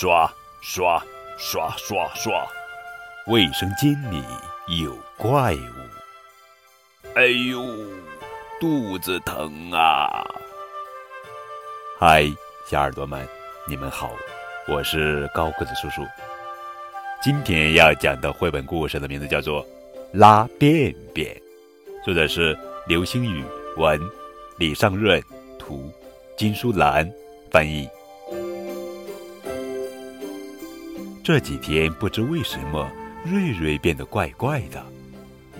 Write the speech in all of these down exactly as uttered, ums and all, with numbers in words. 刷刷刷刷刷，卫生间里有怪物。哎呦，肚子疼啊！嗨，小耳朵们，你们好，我是高个子叔叔。今天要讲的绘本故事的名字叫做《拉便便》，作者是刘星宇，文李尚润，图金淑兰翻译。这几天不知为什么，瑞瑞变得怪怪的，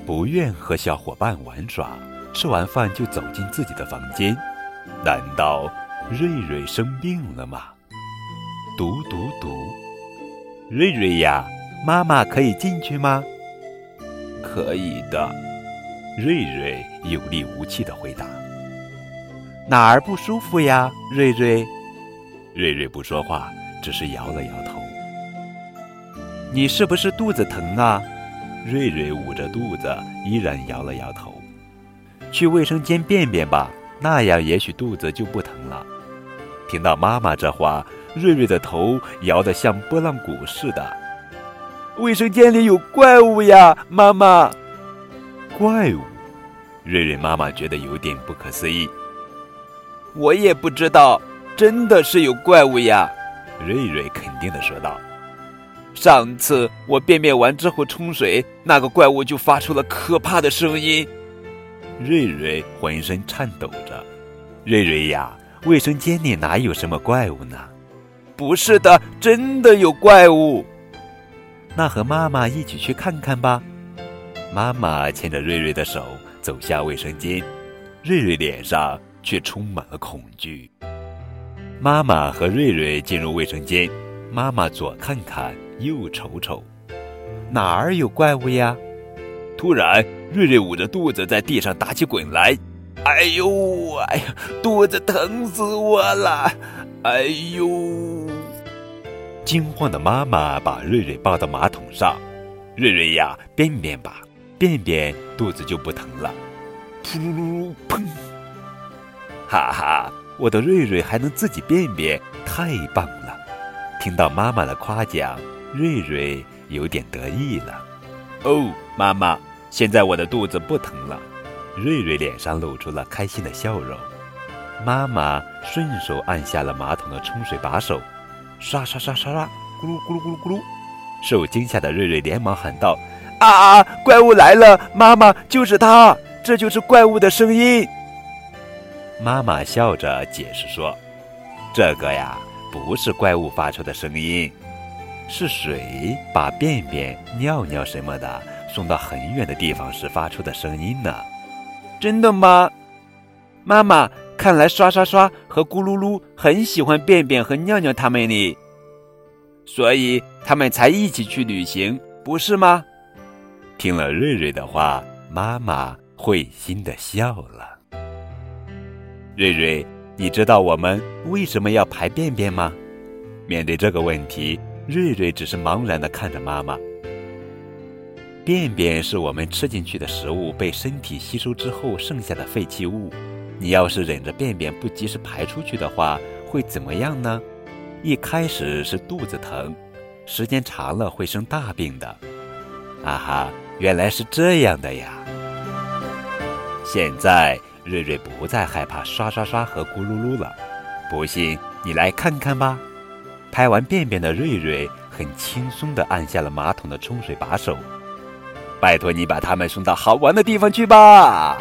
不愿和小伙伴玩耍，吃完饭就走进自己的房间。难道瑞瑞生病了吗？嘟嘟嘟，瑞瑞呀，妈妈可以进去吗？可以的，瑞瑞有力无气地回答。哪儿不舒服呀，瑞瑞？瑞瑞不说话，只是摇了摇头。你是不是肚子疼啊？瑞瑞捂着肚子，依然摇了摇头。去卫生间便便吧，那样也许肚子就不疼了。听到妈妈这话，瑞瑞的头摇得像拨浪鼓似的。卫生间里有怪物呀，妈妈！怪物？瑞瑞妈妈觉得有点不可思议。我也不知道，真的是有怪物呀，瑞瑞肯定地说道。上次我便便完之后冲水，那个怪物就发出了可怕的声音。瑞瑞浑身颤抖着。瑞瑞呀，卫生间里哪有什么怪物呢？不是的，真的有怪物。那和妈妈一起去看看吧。妈妈牵着瑞瑞的手走下卫生间，瑞瑞脸上却充满了恐惧。妈妈和瑞瑞进入卫生间，妈妈左看看又瞅瞅，哪儿有怪物呀？突然，瑞瑞捂着肚子在地上打起滚来。哎呦，哎呀，肚子疼死我了！哎呦！惊慌的妈妈把瑞瑞抱到马桶上。瑞瑞呀，便便吧，便便肚子就不疼了。噗噜噜砰！哈哈，我的瑞瑞还能自己便便，太棒了！听到妈妈的夸奖，瑞瑞有点得意了。哦，妈妈，现在我的肚子不疼了。瑞瑞脸上露出了开心的笑容。妈妈顺手按下了马桶的冲水把手，刷刷刷刷刷，咕噜咕噜咕噜咕噜。受惊吓的瑞瑞连忙喊道：啊，怪物来了！妈妈，就是它，这就是怪物的声音。妈妈笑着解释说：这个呀，不是怪物发出的声音，是水把便便、尿尿什么的送到很远的地方时发出的声音呢。真的吗？妈妈，看来刷刷刷和咕噜噜很喜欢便便和尿尿他们呢，所以他们才一起去旅行，不是吗？听了瑞瑞的话，妈妈会心的笑了。瑞瑞，你知道我们为什么要排便便吗？面对这个问题，瑞瑞只是茫然地看着妈妈。便便是我们吃进去的食物被身体吸收之后剩下的废弃物，你要是忍着便便不及时排出去的话，会怎么样呢？一开始是肚子疼，时间长了会生大病的。啊哈，原来是这样的呀。现在瑞瑞不再害怕刷刷刷和咕噜噜了，不信你来看看吧。拍完便便的瑞瑞很轻松地按下了马桶的冲水把手。拜托你把它们送到好玩的地方去吧。